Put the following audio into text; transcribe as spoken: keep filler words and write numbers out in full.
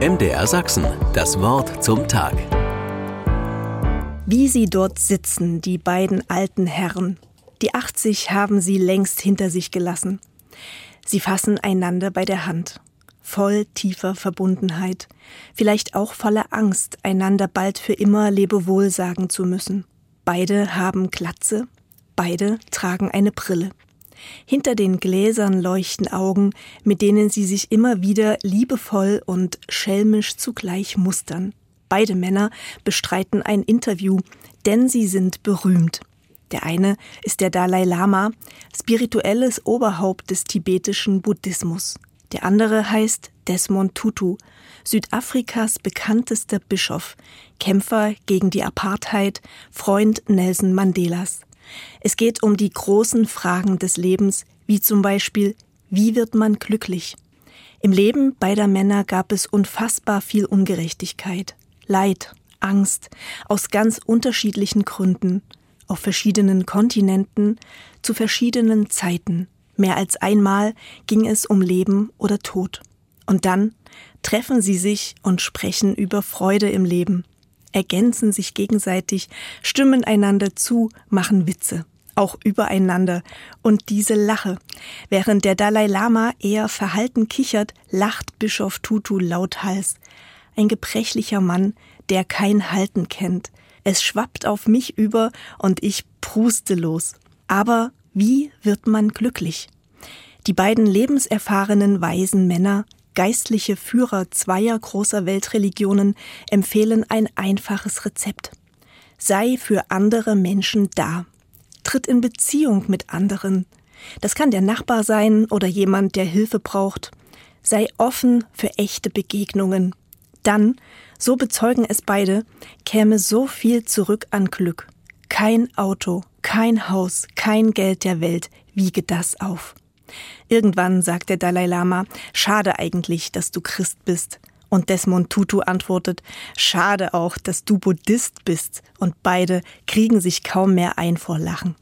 M D R Sachsen, das Wort zum Tag. Wie sie dort sitzen, die beiden alten Herren. Die achtzig haben sie längst hinter sich gelassen. Sie fassen einander bei der Hand. Voll tiefer Verbundenheit. Vielleicht auch voller Angst, einander bald für immer Lebewohl sagen zu müssen. Beide haben Glatze. Beide tragen eine Brille. Hinter den Gläsern leuchten Augen, mit denen sie sich immer wieder liebevoll und schelmisch zugleich mustern. Beide Männer bestreiten ein Interview, denn sie sind berühmt. Der eine ist der Dalai Lama, spirituelles Oberhaupt des tibetischen Buddhismus. Der andere heißt Desmond Tutu, Südafrikas bekanntester Bischof, Kämpfer gegen die Apartheid, Freund Nelson Mandelas. Es geht um die großen Fragen des Lebens, wie zum Beispiel, wie wird man glücklich? Im Leben beider Männer gab es unfassbar viel Ungerechtigkeit, Leid, Angst, aus ganz unterschiedlichen Gründen, auf verschiedenen Kontinenten, zu verschiedenen Zeiten. Mehr als einmal ging es um Leben oder Tod. Und dann treffen sie sich und sprechen über Freude im Leben. Ergänzen sich gegenseitig, stimmen einander zu, machen Witze, auch übereinander. Und diese Lache. Während der Dalai Lama eher verhalten kichert, lacht Bischof Tutu lauthals. Ein gebrechlicher Mann, der kein Halten kennt. Es schwappt auf mich über und ich pruste los. Aber wie wird man glücklich? Die beiden lebenserfahrenen weisen Männer, geistliche Führer zweier großer Weltreligionen, empfehlen ein einfaches Rezept. Sei für andere Menschen da. Tritt in Beziehung mit anderen. Das kann der Nachbar sein oder jemand, der Hilfe braucht. Sei offen für echte Begegnungen. Dann, so bezeugen es beide, käme so viel zurück an Glück. Kein Auto, kein Haus, kein Geld der Welt wiege das auf. Irgendwann sagt der Dalai Lama, schade eigentlich, dass du Christ bist. Und Desmond Tutu antwortet, schade auch, dass du Buddhist bist. Und beide kriegen sich kaum mehr ein vor Lachen.